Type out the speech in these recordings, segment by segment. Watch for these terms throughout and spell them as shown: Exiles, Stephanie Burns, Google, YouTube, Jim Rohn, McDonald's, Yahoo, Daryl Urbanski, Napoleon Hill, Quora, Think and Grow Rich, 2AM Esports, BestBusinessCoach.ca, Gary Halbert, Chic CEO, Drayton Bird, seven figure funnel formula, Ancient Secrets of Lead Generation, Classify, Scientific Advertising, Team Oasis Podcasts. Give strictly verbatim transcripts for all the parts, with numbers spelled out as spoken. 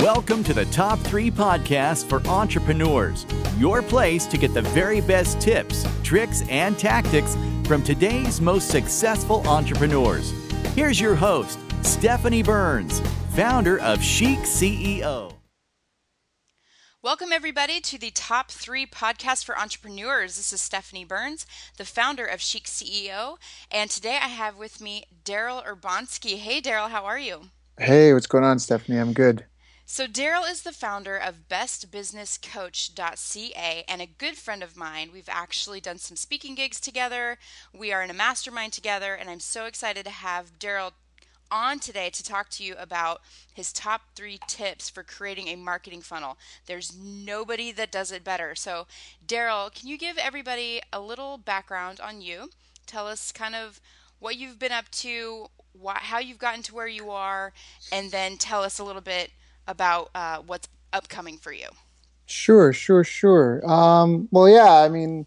Welcome to the Top three Podcast for Entrepreneurs, your place to get the very best tips, tricks, and tactics from today's most successful entrepreneurs. Here's your host, Stephanie Burns, founder of Chic C E O. Welcome, everybody, to the Top three Podcast for Entrepreneurs. This is Stephanie Burns, the founder of Chic C E O, and today I have with me Daryl Urbanski. Hey, Daryl, how are you? Hey, what's going on, Stephanie? I'm good. So Daryl is the founder of Best Business Coach dot C A and a good friend of mine. We've actually done some speaking gigs together. We are in a mastermind together, and I'm so excited to have Daryl on today to talk to you about his top three tips for creating a marketing funnel. There's nobody that does it better. So Daryl, can you give everybody a little background on you? Tell us kind of what you've been up to, why, how you've gotten to where you are, and then tell us a little bit about uh, what's upcoming for you. Sure, sure, sure. Um, well, yeah, I mean,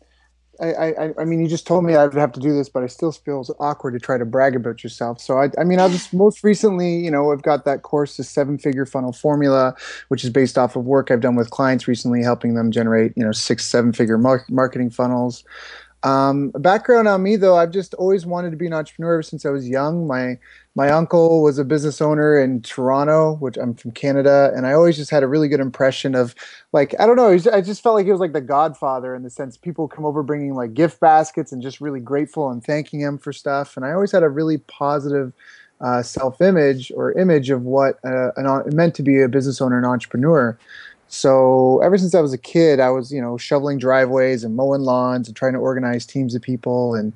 I, I, I mean, you just told me I'd have to do this, but it still feels awkward to try to brag about yourself. So, I, I mean, I'll just most recently, you know, I've got that course, the seven figure funnel formula, which is based off of work I've done with clients recently, helping them generate, you know, six, seven figure mar- marketing funnels. Um, background on me, though, I've just always wanted to be an entrepreneur ever since I was young. My my uncle was a business owner in Toronto, which I'm from Canada, and I always just had a really good impression of, like, I don't know, I just felt like he was like the godfather in the sense people come over bringing like gift baskets and just really grateful and thanking him for stuff. And I always had a really positive uh, self-image or image of what uh, an, meant to be a business owner and entrepreneur. So ever since I was a kid, I was, you know, shoveling driveways and mowing lawns and trying to organize teams of people. And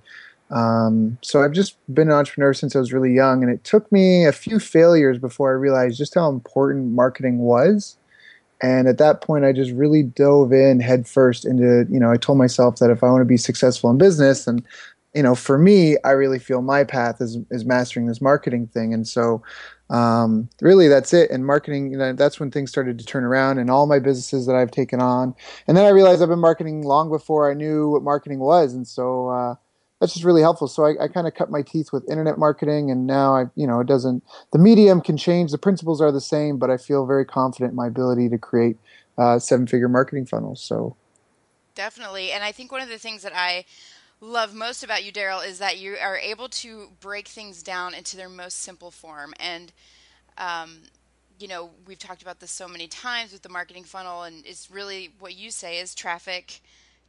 um, so I've just been an entrepreneur since I was really young. And it took me a few failures before I realized just how important marketing was. And at that point, I just really dove in headfirst into, you know, I told myself that if I want to be successful in business, and, you know, for me, I really feel my path is is mastering this marketing thing. And so Um, really that's it. And marketing, you know, that's when things started to turn around in all my businesses that I've taken on. And then I realized I've been marketing long before I knew what marketing was. And so, uh, that's just really helpful. So I, I kind of cut my teeth with internet marketing, and now I, you know, it doesn't, the medium can change. The principles are the same, but I feel very confident in my ability to create, uh, seven figure marketing funnels. So definitely. And I think one of the things that I love most about you, Daryl, is that you are able to break things down into their most simple form. And, um, you know, we've talked about this so many times with the marketing funnel, and it's really what you say is traffic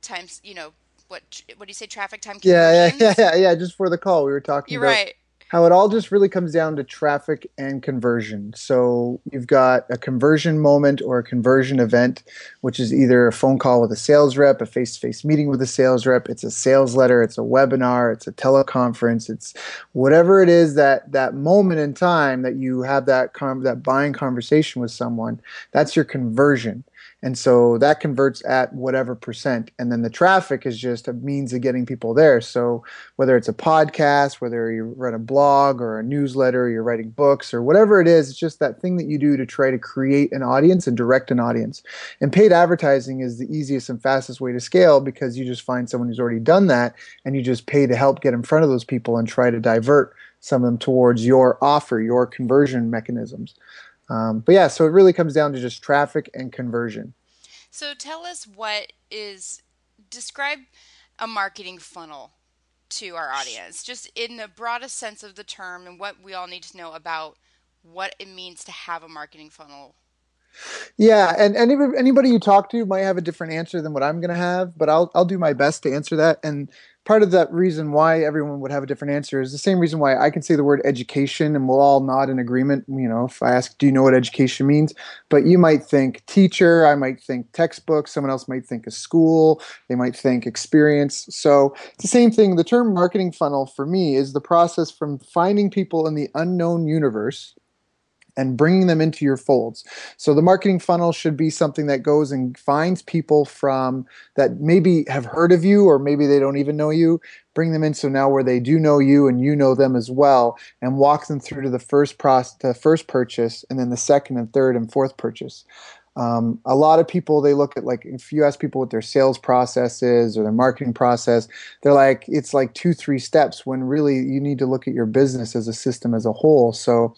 times, you know, what what do you say, traffic time conversions? Yeah, yeah, yeah, yeah. Just for the call, we were talking You're about right. how it all just really comes down to traffic and conversion. So you've got a conversion moment or a conversion event, which is either a phone call with a sales rep, a face-to-face meeting with a sales rep, it's a sales letter, it's a webinar, it's a teleconference, it's whatever it is, that that moment in time that you have that com- that buying conversation with someone, that's your conversion. And so that converts at whatever percent. And then the traffic is just a means of getting people there. So whether it's a podcast, whether you run a blog or a newsletter, or you're writing books or whatever it is, it's just that thing that you do to try to create an audience and direct an audience. And paid advertising is the easiest and fastest way to scale, because you just find someone who's already done that and you just pay to help get in front of those people and try to divert some of them towards your offer, your conversion mechanisms. Um, but yeah, so it really comes down to just traffic and conversion. So tell us what is, describe a marketing funnel to our audience, just in the broadest sense of the term, and what we all need to know about what it means to have a marketing funnel. Yeah, and, and any, anybody you talk to might have a different answer than what I'm going to have, but I'll I'll do my best to answer that. And part of that reason why everyone would have a different answer is the same reason why I can say the word education and we'll all nod in agreement. You know, if I ask, do you know what education means? But you might think teacher, I might think textbook, someone else might think a school, they might think experience. So it's the same thing. The term marketing funnel for me is the process from finding people in the unknown universe and bringing them into your folds. So the marketing funnel should be something that goes and finds people from that maybe have heard of you, or maybe they don't even know you, bring them in so now where they do know you and you know them as well, and walk them through to the first process, the first purchase, and then the second and third and fourth purchase. Um, a lot of people, they look at, like, if you ask people what their sales process is or their marketing process, they're like, it's like two, three steps, when really you need to look at your business as a system as a whole. So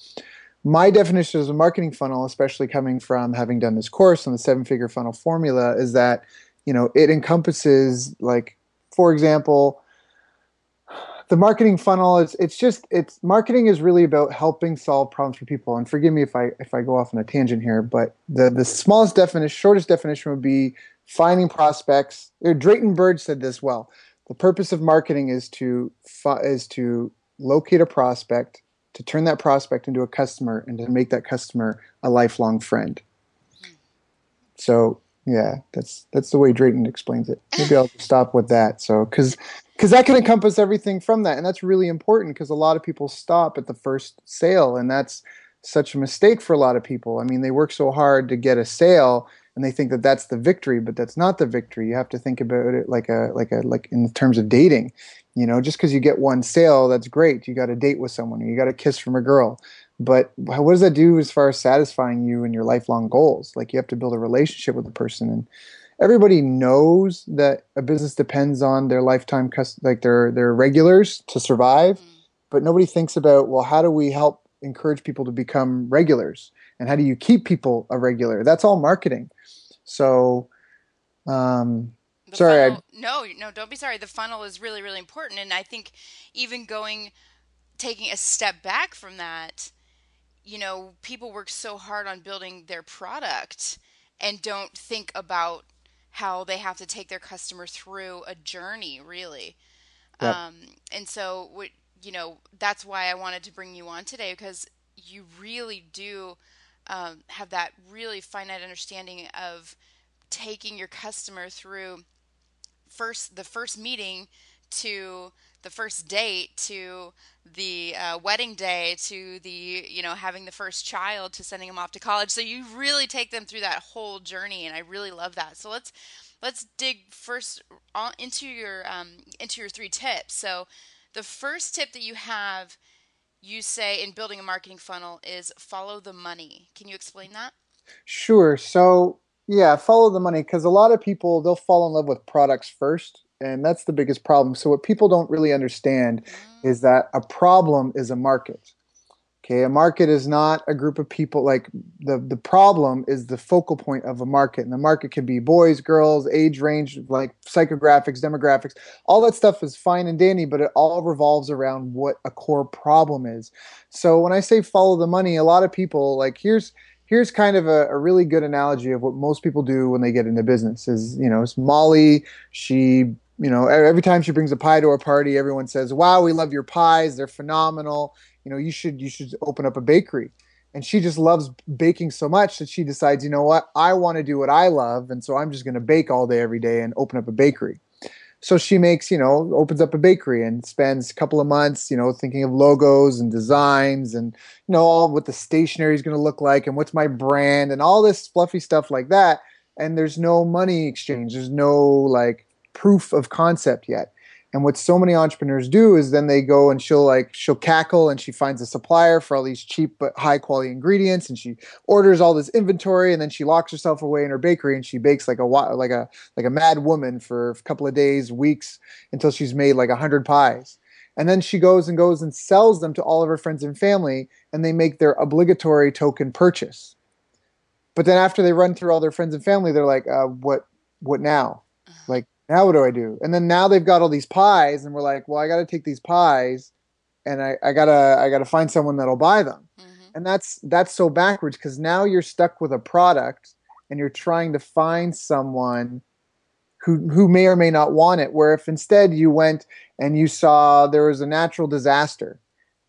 my definition of a marketing funnel, especially coming from having done this course on the seven figure funnel formula, is that, you know, it encompasses, like, for example, the marketing funnel is, it's just, it's marketing is really about helping solve problems for people. And forgive me if I, if I go off on a tangent here, but the, the smallest definition, shortest definition would be finding prospects. Or Drayton Bird said this well. The purpose of marketing is to, is to locate a prospect, to turn that prospect into a customer, and to make that customer a lifelong friend. So yeah, that's, that's the way Drayton explains it. Maybe I'll stop with that. So, cause, Because that can encompass everything from that, and that's really important because a lot of people stop at the first sale, and that's such a mistake for a lot of people. I mean, they work so hard to get a sale, and they think that that's the victory, but that's not the victory. You have to think about it like a like a like in terms of dating. You know, just because you get one sale, that's great. You got a date with someone, or you got a kiss from a girl, but what does that do as far as satisfying you and your lifelong goals? Like, you have to build a relationship with the person. And everybody knows that a business depends on their lifetime, like their their regulars, to survive, but nobody thinks about, well, how do we help encourage people to become regulars, and how do you keep people a regular? That's all marketing. So, um, sorry. Funnel, I, no, no, don't be sorry. The funnel is really, really important, and I think even going, taking a step back from that, you know, people work so hard on building their product and don't think about how they have to take their customer through a journey, really. Yep. Um, and so, you know, that's why I wanted to bring you on today, because you really do um, have that really finite understanding of taking your customer through first the first meeting to the first date to the uh, wedding day to the, you know, having the first child to sending them off to college. So you really take them through that whole journey, and I really love that. So let's let's dig first on into your um, into your three tips. So the first tip that you have, you say, in building a marketing funnel is follow the money. Can you explain that? Sure. So yeah, follow the money, because a lot of people, they'll fall in love with products first. And that's the biggest problem. So what people don't really understand is that a problem is a market. Okay, a market is not a group of people. Like, the, the problem is the focal point of a market. And the market can be boys, girls, age range, like psychographics, demographics. All that stuff is fine and dandy, but it all revolves around what a core problem is. So when I say follow the money, a lot of people, like, here's Here's kind of a, a really good analogy of what most people do when they get into business is, you know, it's Molly. She, you know, every time she brings a pie to a party, everyone says, wow, we love your pies. They're phenomenal. You know, you should, you should open up a bakery. And she just loves baking so much that she decides, you know what, I want to do what I love. And so I'm just going to bake all day, every day, and open up a bakery. So she makes, you know, opens up a bakery and spends a couple of months, you know, thinking of logos and designs and, you know, all what the stationery is going to look like and what's my brand and all this fluffy stuff like that. And there's no money exchange. There's no, like, proof of concept yet. And what so many entrepreneurs do is then they go and she'll, like, she'll cackle and she finds a supplier for all these cheap but high quality ingredients, and she orders all this inventory, and then she locks herself away in her bakery and she bakes like a like a like a mad woman for a couple of days, weeks, until she's made like a hundred pies. And then she goes and goes and sells them to all of her friends and family, and they make their obligatory token purchase. But then after they run through all their friends and family, they're like, uh, what what now? Like, now what do I do? And then now they've got all these pies, and we're like, well, I got to take these pies, and I, I gotta I gotta find someone that'll buy them. Mm-hmm. And that's that's so backwards, because now you're stuck with a product, and you're trying to find someone who who may or may not want it. Where if instead you went and you saw there was a natural disaster,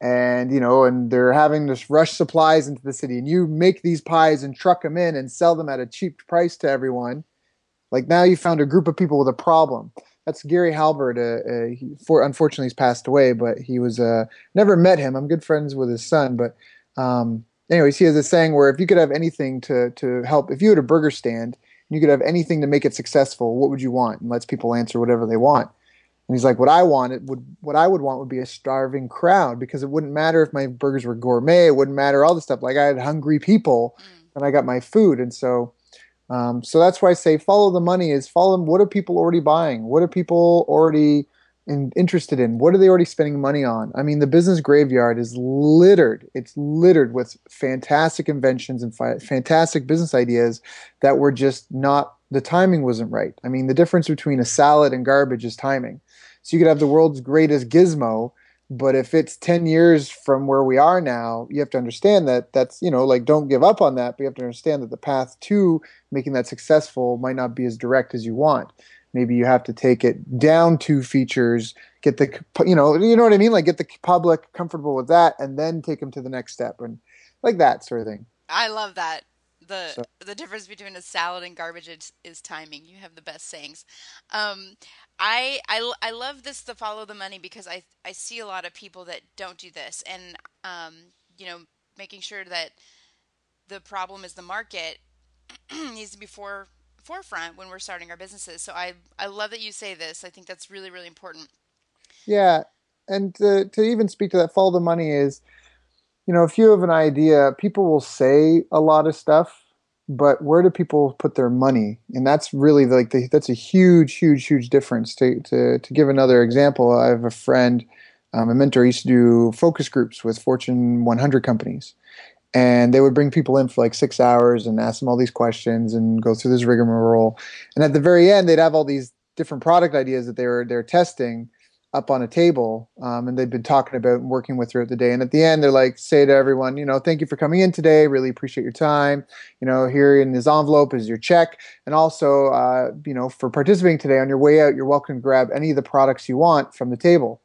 and you know, and they're having this rush supplies into the city, and you make these pies and truck them in and sell them at a cheap price to everyone. Like, now you found a group of people with a problem. That's Gary Halbert. Uh, uh, he, for, unfortunately, he's passed away, but he was uh, never met him. I'm good friends with his son. But um, anyways, he has a saying where if you could have anything to, to help, if you had a burger stand and you could have anything to make it successful, what would you want? And lets people answer whatever they want. And he's like, what I want, it would, what I would want would be a starving crowd, because it wouldn't matter if my burgers were gourmet. It wouldn't matter all this stuff. Like, I had hungry people and I got my food. And so... Um, so that's why I say follow the money is follow them. What are people already buying? What are people already in, interested in? What are they already spending money on? I mean, the business graveyard is littered. It's littered with fantastic inventions and fi- fantastic business ideas that were just not, the timing wasn't right. I mean, the difference between a salad and garbage is timing. So you could have the world's greatest gizmo, but if it's ten years from where we are now, you have to understand that that's, you know, like, don't give up on that, but you have to understand that the path to making that successful might not be as direct as you want. Maybe you have to take it down two features, get the, you know, you know what I mean? Like, get the public comfortable with that and then take them to the next step, and like that sort of thing. I love that. The so. The difference between a salad and garbage is, is timing. You have the best sayings. Um, I, I, I love this, the follow the money, because I, I see a lot of people that don't do this. And, um, you know, making sure that the problem is the market needs to be for, forefront when we're starting our businesses. So I, I love that you say this. I think that's really, really important. Yeah. And to, to even speak to that, follow the money is, you know, if you have an idea, people will say a lot of stuff, but where do people put their money? And that's really like the, that's a huge, huge, huge difference. To to to give another example, I have a friend, um, a mentor, used to do focus groups with Fortune one hundred companies, and they would bring people in for like six hours and ask them all these questions and go through this rigmarole. And at the very end, they'd have all these different product ideas that they were they're testing up on a table, um, and they've been talking about and working with throughout the day. And at the end, they're like, say to everyone, you know, thank you for coming in today. Really appreciate your time. You know, here in this envelope is your check. And also, uh, you know, for participating today, on your way out, you're welcome to grab any of the products you want from the table.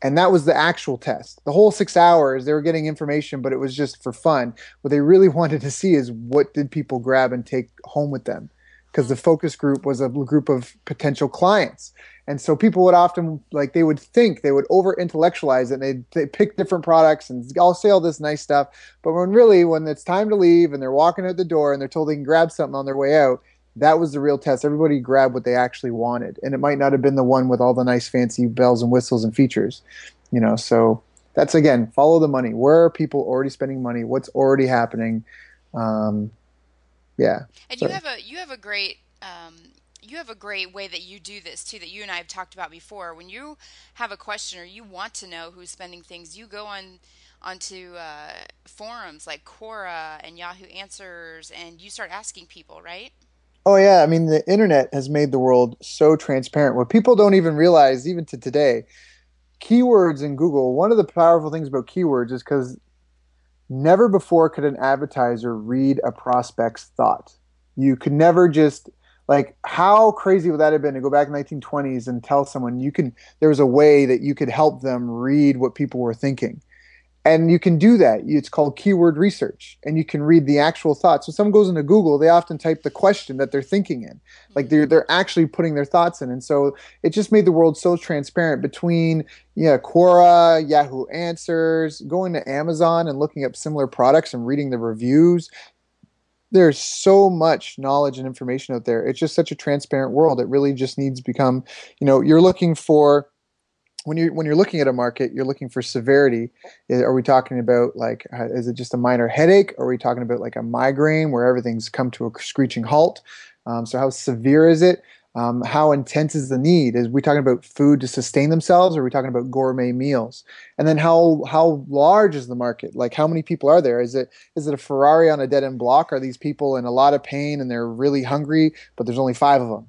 And that was the actual test. The whole six hours, they were getting information, but it was just for fun. What they really wanted to see is, what did people grab and take home with them? Because the focus group was a group of potential clients. And so people would often, like, they would think, they would over-intellectualize it, and they'd, they'd pick different products and all say all this nice stuff. But when really, when it's time to leave and they're walking out the door and they're told they can grab something on their way out, that was the real test. Everybody grabbed what they actually wanted. And it might not have been the one with all the nice fancy bells and whistles and features. You know, so that's, again, follow the money. Where are people already spending money? What's already happening? Um, yeah. And so. you have a you have a great um You have a great way that you do this too, that you and I have talked about before. When you have a question or you want to know who's spending things, you go on onto uh, forums like Quora and Yahoo Answers, and you start asking people, right? Oh yeah, I mean, the internet has made the world so transparent. What people don't even realize, even to today, keywords in Google. One of the powerful things about keywords is because never before could an advertiser read a prospect's thought. You could never just. Like, how crazy would that have been to go back in the nineteen twenties and tell someone you can, there was a way that you could help them read what people were thinking? And you can do that. It's called keyword research, and you can read the actual thoughts. So someone goes into Google, they often type the question that they're thinking in. Like, they're, they're actually putting their thoughts in. And so it just made the world so transparent between, yeah, Quora, Yahoo Answers, going to Amazon and looking up similar products and reading the reviews. There's so much knowledge and information out there. It's just such a transparent world. It really just needs to become, you know, you're looking for, when you're, when you're looking at a market, you're looking for severity. Are we talking about, like, is it just a minor headache? Are we talking about like a migraine where everything's come to a screeching halt? Um, so how severe is it? Um, how intense is the need? Is we talking about food to sustain themselves, or are we talking about gourmet meals? And then how how large is the market? Like, how many people are there? Is it is it a Ferrari on a dead end block? Are these people in a lot of pain and they're really hungry, but there's only five of them?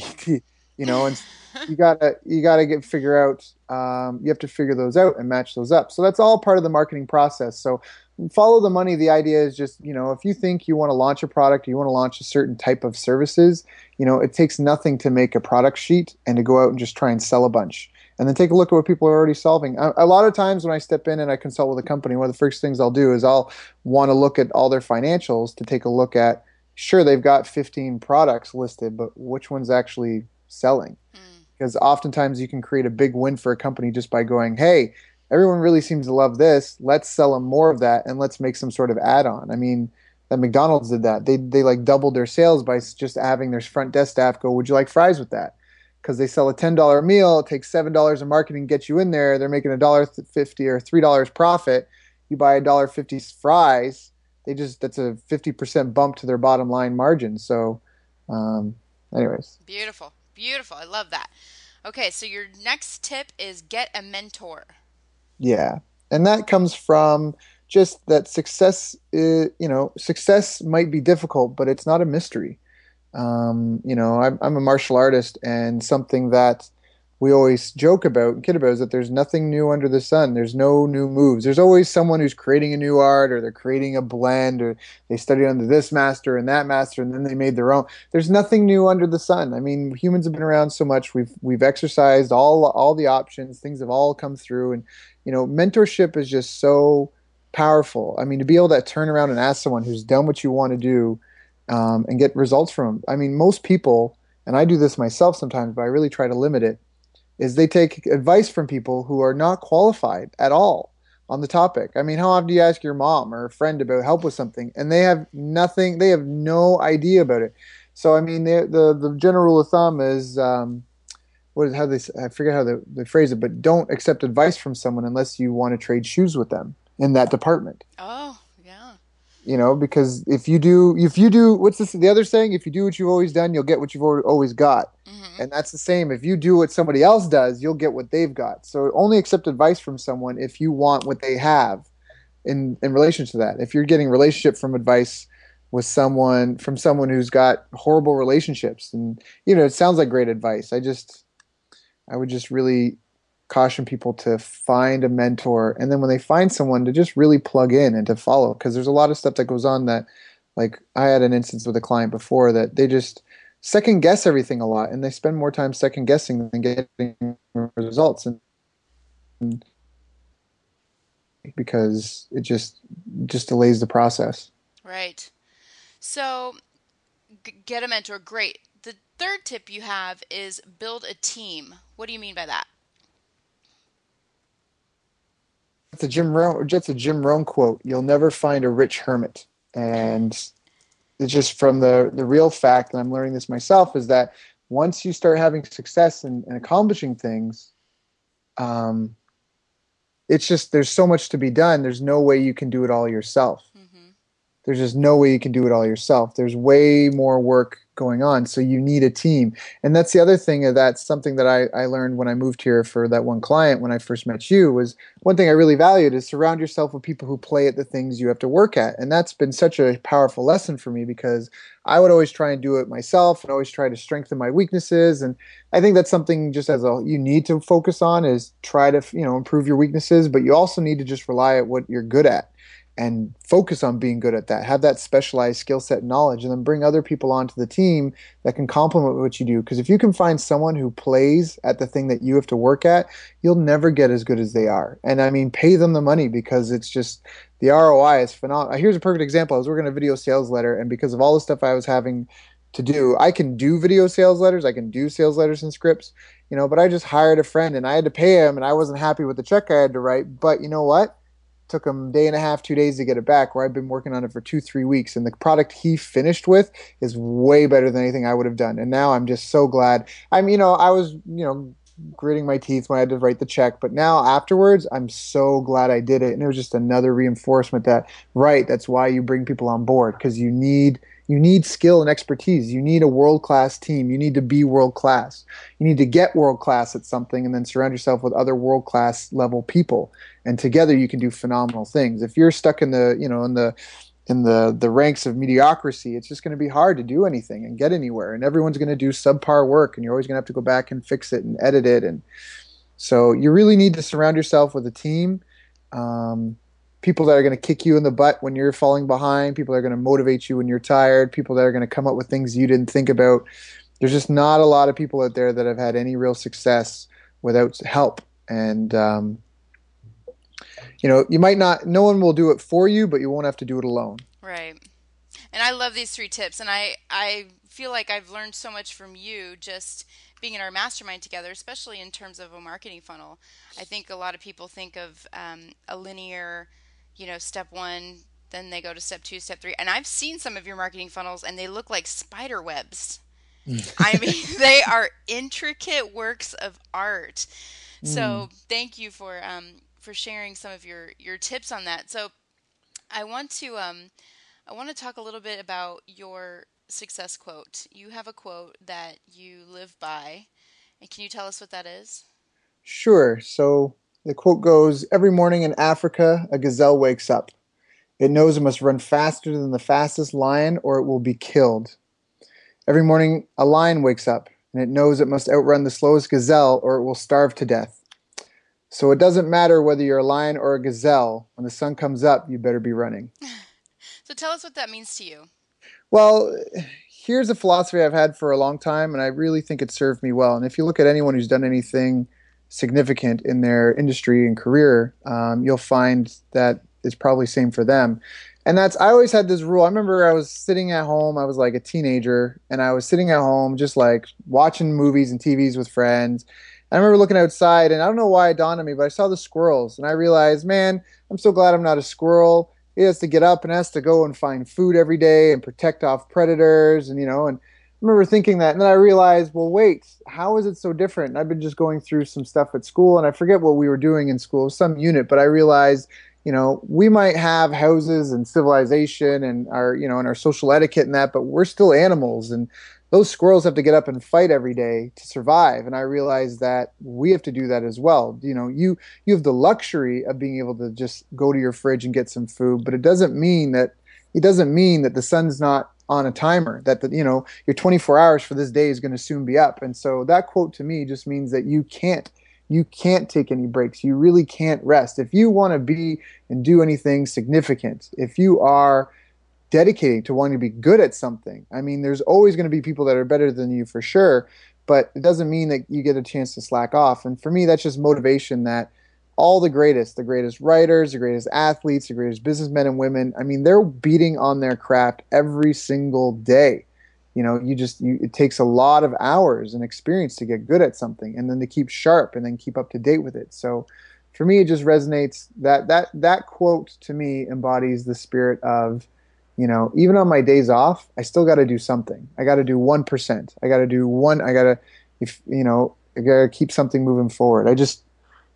Mm. You know, and you gotta you gotta get figure out. Um, you have to figure those out and match those up. So that's all part of the marketing process. So. Follow the money. The idea is just, you know, if you think you want to launch a product, you want to launch a certain type of services, you know, it takes nothing to make a product sheet and to go out and just try and sell a bunch. And then take a look at what people are already solving. A, a lot of times when I step in and I consult with a company, one of the first things I'll do is I'll want to look at all their financials to take a look at, sure, they've got fifteen products listed, but which one's actually selling? Mm. Because oftentimes you can create a big win for a company just by going, hey, everyone really seems to love this. Let's sell them more of that, and let's make some sort of add-on. I mean, that McDonald's did that. They they like doubled their sales by just having their front desk staff go, "Would you like fries with that?" Because they sell a ten dollar meal, it takes seven dollars in marketing, get you in there. They're making a one dollar fifty or three dollars profit. You buy a one dollar fifty fries. They just that's a fifty percent bump to their bottom line margin. So, um, anyways, beautiful, beautiful. I love that. Okay, so your next tip is get a mentor. Yeah, and that comes from just that success, is, you know, success might be difficult, but it's not a mystery. Um, you know, I'm, I'm a martial artist, and something that we always joke about and kid about is that there's nothing new under the sun. There's no new moves. There's always someone who's creating a new art, or they're creating a blend, or they studied under this master and that master, and then they made their own. There's nothing new under the sun. I mean, humans have been around so much. We've we've exercised all all the options. Things have all come through, and you know, mentorship is just so powerful. I mean, to be able to turn around and ask someone who's done what you want to do um, and get results from them. I mean, most people, and I do this myself sometimes, but I really try to limit it, is they take advice from people who are not qualified at all on the topic. I mean, how often do you ask your mom or a friend about help with something, and they have nothing, they have no idea about it? So, I mean, the the, the general rule of thumb is, um, what is how they I forget how they, they phrase it, but don't accept advice from someone unless you want to trade shoes with them in that department. Oh, yeah. You know, because if you do, if you do, what's this, the other saying? If you do what you've always done, you'll get what you've always got. Mm-hmm. And that's the same. If you do what somebody else does, you'll get what they've got. So only accept advice from someone if you want what they have in, in relation to that. If you're getting relationship from advice with someone, from someone who's got horrible relationships, and, you know, it sounds like great advice. I just, I would just really caution people to find a mentor, and then when they find someone, to just really plug in and to follow, because there's a lot of stuff that goes on that, like, I had an instance with a client before that they just second guess everything a lot, and they spend more time second guessing than getting results, and, and because it just just delays the process. Right. So g- get a mentor. Great. The third tip you have is build a team. What do you mean by that? That's a Jim Rohn. That's a Jim Rohn quote. You'll never find a rich hermit, and it's just from the the real fact. And I'm learning this myself, is that once you start having success and, and accomplishing things, um, it's just there's so much to be done. There's no way you can do it all yourself. Mm-hmm. There's just no way you can do it all yourself. There's way more work going on, so you need a team. And that's the other thing, that's something that I, I learned when I moved here for that one client when I first met you, was one thing I really valued is surround yourself with people who play at the things you have to work at. And that's been such a powerful lesson for me, because I would always try and do it myself and always try to strengthen my weaknesses. And I think that's something just as a, you need to focus on, is try to, you know, improve your weaknesses, but you also need to just rely at what you're good at and focus on being good at that. Have that specialized skill set and knowledge, and then bring other people onto the team that can complement what you do. Because if you can find someone who plays at the thing that you have to work at, you'll never get as good as they are. And I mean, pay them the money, because it's just the R O I is phenomenal. Here's a perfect example. I was working a video sales letter, and because of all the stuff I was having to do, I can do video sales letters, I can do sales letters and scripts, you know, but I just hired a friend and I had to pay him, and I wasn't happy with the check I had to write. But you know what? Took him a day and a half, two days to get it back, where I've been working on it for two, three weeks. And the product he finished with is way better than anything I would have done. And now I'm just so glad. I'm, you know, I was, you know, gritting my teeth when I had to write the check. But now afterwards, I'm so glad I did it. And it was just another reinforcement that, right, that's why you bring people on board, because you need you need skill and expertise. You need a world-class team. You need to be world-class. You need to get world-class at something, and then surround yourself with other world-class level people. And together you can do phenomenal things. If you're stuck in the, you know, in the in the the ranks of mediocrity, it's just going to be hard to do anything and get anywhere. And everyone's going to do subpar work, and you're always going to have to go back and fix it and edit it. And so you really need to surround yourself with a team, um, people that are going to kick you in the butt when you're falling behind, people that are going to motivate you when you're tired, people that are going to come up with things you didn't think about. There's just not a lot of people out there that have had any real success without help. And um you know, you might not, no one will do it for you, but you won't have to do it alone. Right. And I love these three tips. And I, I feel like I've learned so much from you just being in our mastermind together, especially in terms of a marketing funnel. I think a lot of people think of um, a linear, you know, step one, then they go to step two, step three. And I've seen some of your marketing funnels, and they look like spider webs. I mean, they are intricate works of art. Mm. So thank you for um, for sharing some of your, your tips on that. So I want to um I want to talk a little bit about your success quote. You have a quote that you live by, And can you tell us what that is? Sure. So the quote goes, "Every morning in Africa, a gazelle wakes up. It knows it must run faster than the fastest lion or it will be killed. Every morning a lion wakes up and it knows it must outrun the slowest gazelle or it will starve to death. So it doesn't matter whether you're a lion or a gazelle. When the sun comes up, you better be running." So tell us what that means to you. Well, here's a philosophy I've had for a long time, and I really think it served me well. And if you look at anyone who's done anything significant in their industry and career, um, you'll find that it's probably same for them. And that's, I always had this rule. I remember I was sitting at home, I was like a teenager, and I was sitting at home just like watching movies and T Vs with friends. I remember looking outside, and I don't know why it dawned on me, but I saw the squirrels, and I realized, man, I'm so glad I'm not a squirrel. It has to get up and has to go and find food every day and protect off predators, and you know, and I remember thinking that, and then I realized, well, wait, how is it so different? And I've been just going through some stuff at school, and I forget what we were doing in school, some unit, but I realized, you know, we might have houses and civilization and our, you know, and our social etiquette and that, but we're still animals, and those squirrels have to get up and fight every day to survive. And I realized that we have to do that as well. You know, you you have the luxury of being able to just go to your fridge and get some food, but it doesn't mean that it doesn't mean that the sun's not on a timer, that the, you know, your twenty-four hours for this day is going to soon be up. And so that quote to me just means that you can't You can't take any breaks. You really can't rest. If you want to be and do anything significant, if you are dedicating to wanting to be good at something, I mean, there's always going to be people that are better than you for sure, but it doesn't mean that you get a chance to slack off. And for me, that's just motivation that all the greatest, the greatest writers, the greatest athletes, the greatest businessmen and women, I mean, they're beating on their craft every single day. You know, you just, you, it takes a lot of hours and experience to get good at something and then to keep sharp and then keep up to date with it. So for me, it just resonates that, that, that quote to me embodies the spirit of, you know, even on my days off, I still got to do something. I got to do one percent. I got to do one. I got to, if you know, I got to keep something moving forward. I just,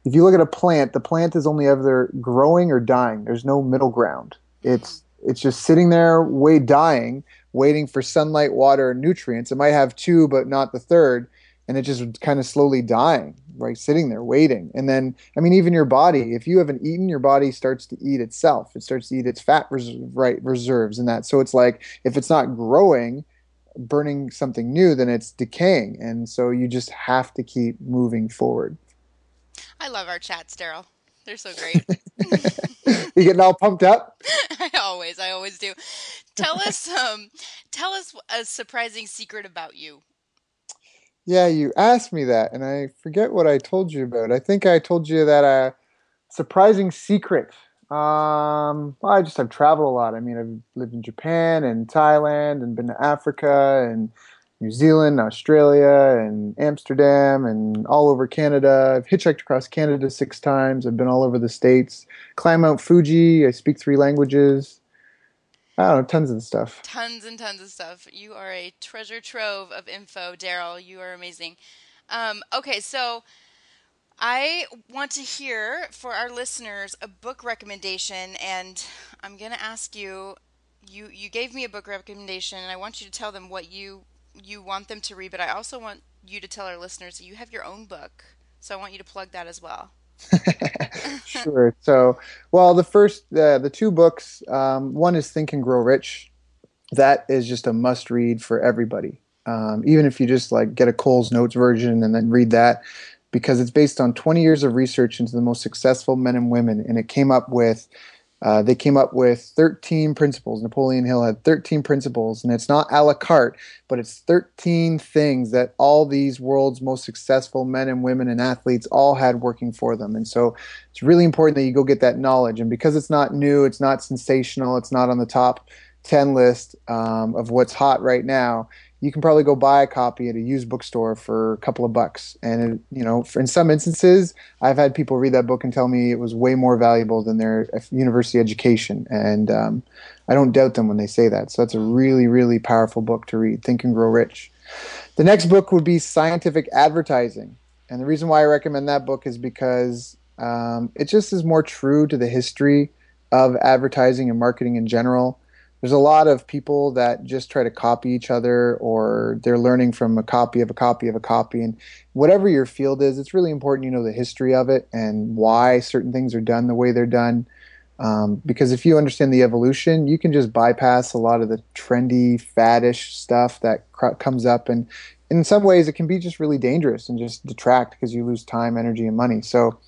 if you look at a plant, the plant is only either growing or dying. There's no middle ground. It's, it's just sitting there way dying, waiting for sunlight, water, and nutrients. It might have two, but not the third. And it just kind of slowly dying, right? Sitting there waiting. And then, I mean, even your body, if you haven't eaten, your body starts to eat itself. It starts to eat its fat res- right, reserves and that. So it's like, if it's not growing, burning something new, then it's decaying. And so you just have to keep moving forward. I love our chats, Daryl. They're so great. You getting all pumped up? I always, I always do. Tell us, um, tell us a surprising secret about you. Yeah, you asked me that, and I forget what I told you about. I think I told you that a surprising secret. Um, well, I just have traveled a lot. I mean, I've lived in Japan and Thailand, and been to Africa and New Zealand, Australia, and Amsterdam, and all over Canada. I've hitchhiked across Canada six times. I've been all over the States. Climb Mount Fuji. I speak three languages. I don't know, tons of stuff. Tons and tons of stuff. You are a treasure trove of info, Daryl. You are amazing. Um, okay, so I want to hear for our listeners a book recommendation, and I'm going to ask you, you, you gave me a book recommendation, and I want you to tell them what you you want them to read, but I also want you to tell our listeners that you have your own book. So I want you to plug that as well. Sure. So, well, the first, uh, the two books, um, one is Think and Grow Rich. That is just a must read for everybody. Um, even if you just like get a Cole's Notes version and then read that, because it's based on twenty years of research into the most successful men and women. And it came up with Uh, they came up with thirteen principles. Napoleon Hill had thirteen principles, and it's not a la carte, but it's thirteen things that all these world's most successful men and women and athletes all had working for them. And so it's really important that you go get that knowledge. And because it's not new, it's not sensational, it's not on the top ten list um, of what's hot right now, you can probably go buy a copy at a used bookstore for a couple of bucks. And, it, you know, for in some instances, I've had people read that book and tell me it was way more valuable than their university education. And um, I don't doubt them when they say that. So that's a really, really powerful book to read, Think and Grow Rich. The next book would be Scientific Advertising. And the reason why I recommend that book is because um, it just is more true to the history of advertising and marketing in general. There's a lot of people that just try to copy each other, or they're learning from a copy of a copy of a copy. And whatever your field is, it's really important you know the history of it and why certain things are done the way they're done. Um, because if you understand the evolution, you can just bypass a lot of the trendy, faddish stuff that cr- comes up. And in some ways, it can be just really dangerous and just detract because you lose time, energy, and money. So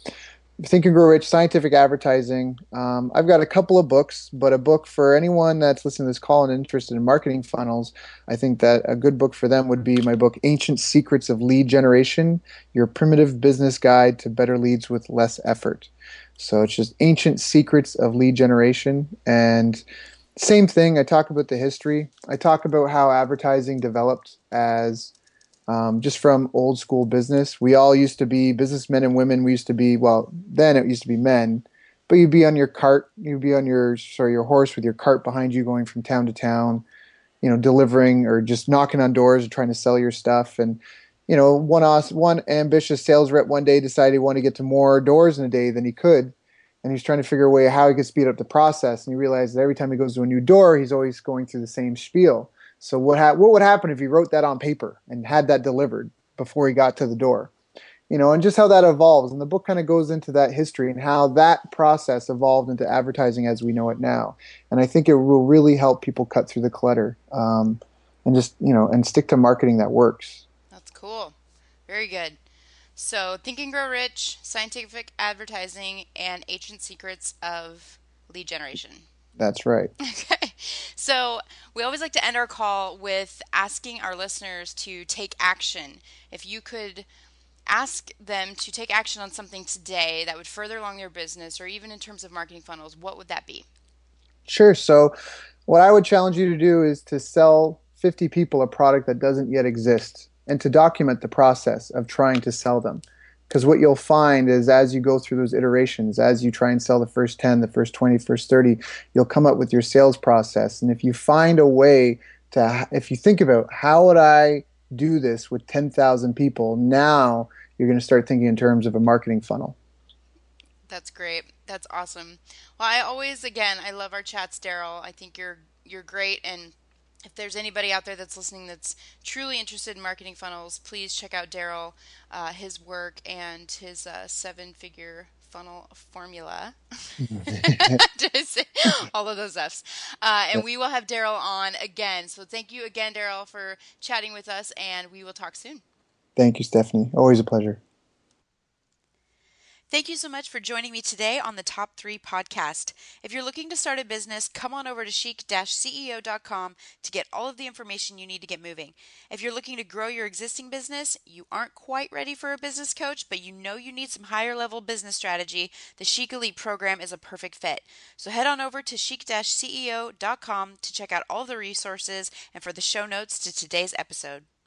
Think and Grow Rich, Scientific Advertising. Um, I've got a couple of books, but a book for anyone that's listening to this call and interested in marketing funnels, I think that a good book for them would be my book, Ancient Secrets of Lead Generation, Your Primitive Business Guide to Better Leads with Less Effort. So it's just Ancient Secrets of Lead Generation. And same thing, I talk about the history. I talk about how advertising developed as Um, just from old school business. We all used to be businessmen and women. We used to be, well, then it used to be men, but you'd be on your cart, you'd be on your, sorry, your horse with your cart behind you going from town to town, you know, delivering or just knocking on doors and trying to sell your stuff. And, you know, one, one ambitious sales rep one day decided he wanted to get to more doors in a day than he could. And he's trying to figure a way how he could speed up the process. And he realized that every time he goes to a new door, he's always going through the same spiel. So what ha- what would happen if he wrote that on paper and had that delivered before he got to the door? You know, and just how that evolves. And the book kind of goes into that history and how that process evolved into advertising as we know it now. And I think it will really help people cut through the clutter um, and just, you know, and stick to marketing that works. That's cool. Very good. So Think and Grow Rich, Scientific Advertising, and Ancient Secrets of Lead Generation. That's right. Okay. So we always like to end our call with asking our listeners to take action. If you could ask them to take action on something today that would further along their business or even in terms of marketing funnels, what would that be? Sure. So what I would challenge you to do is to sell fifty people a product that doesn't yet exist and to document the process of trying to sell them. Because what you'll find is as you go through those iterations, as you try and sell the first ten, the first twenty, first thirty, you'll come up with your sales process. And if you find a way to, if you think about how would I do this with ten thousand people, now you're going to start thinking in terms of a marketing funnel. That's great. That's awesome. Well, I always, again, I love our chats, Daryl. I think you're you're great. And if there's anybody out there that's listening that's truly interested in marketing funnels, please check out Daryl, uh, his work, and his uh, seven figure funnel formula. All of those F's. Uh, and we will have Daryl on again. So thank you again, Daryl, for chatting with us, and we will talk soon. Thank you, Stephanie. Always a pleasure. Thank you so much for joining me today on the Top three Podcast. If you're looking to start a business, come on over to chic dash c e o dot com to get all of the information you need to get moving. If you're looking to grow your existing business, you aren't quite ready for a business coach, but you know you need some higher level business strategy, the Chic Elite program is a perfect fit. So head on over to chic dash c e o dot com to check out all the resources and for the show notes to today's episode.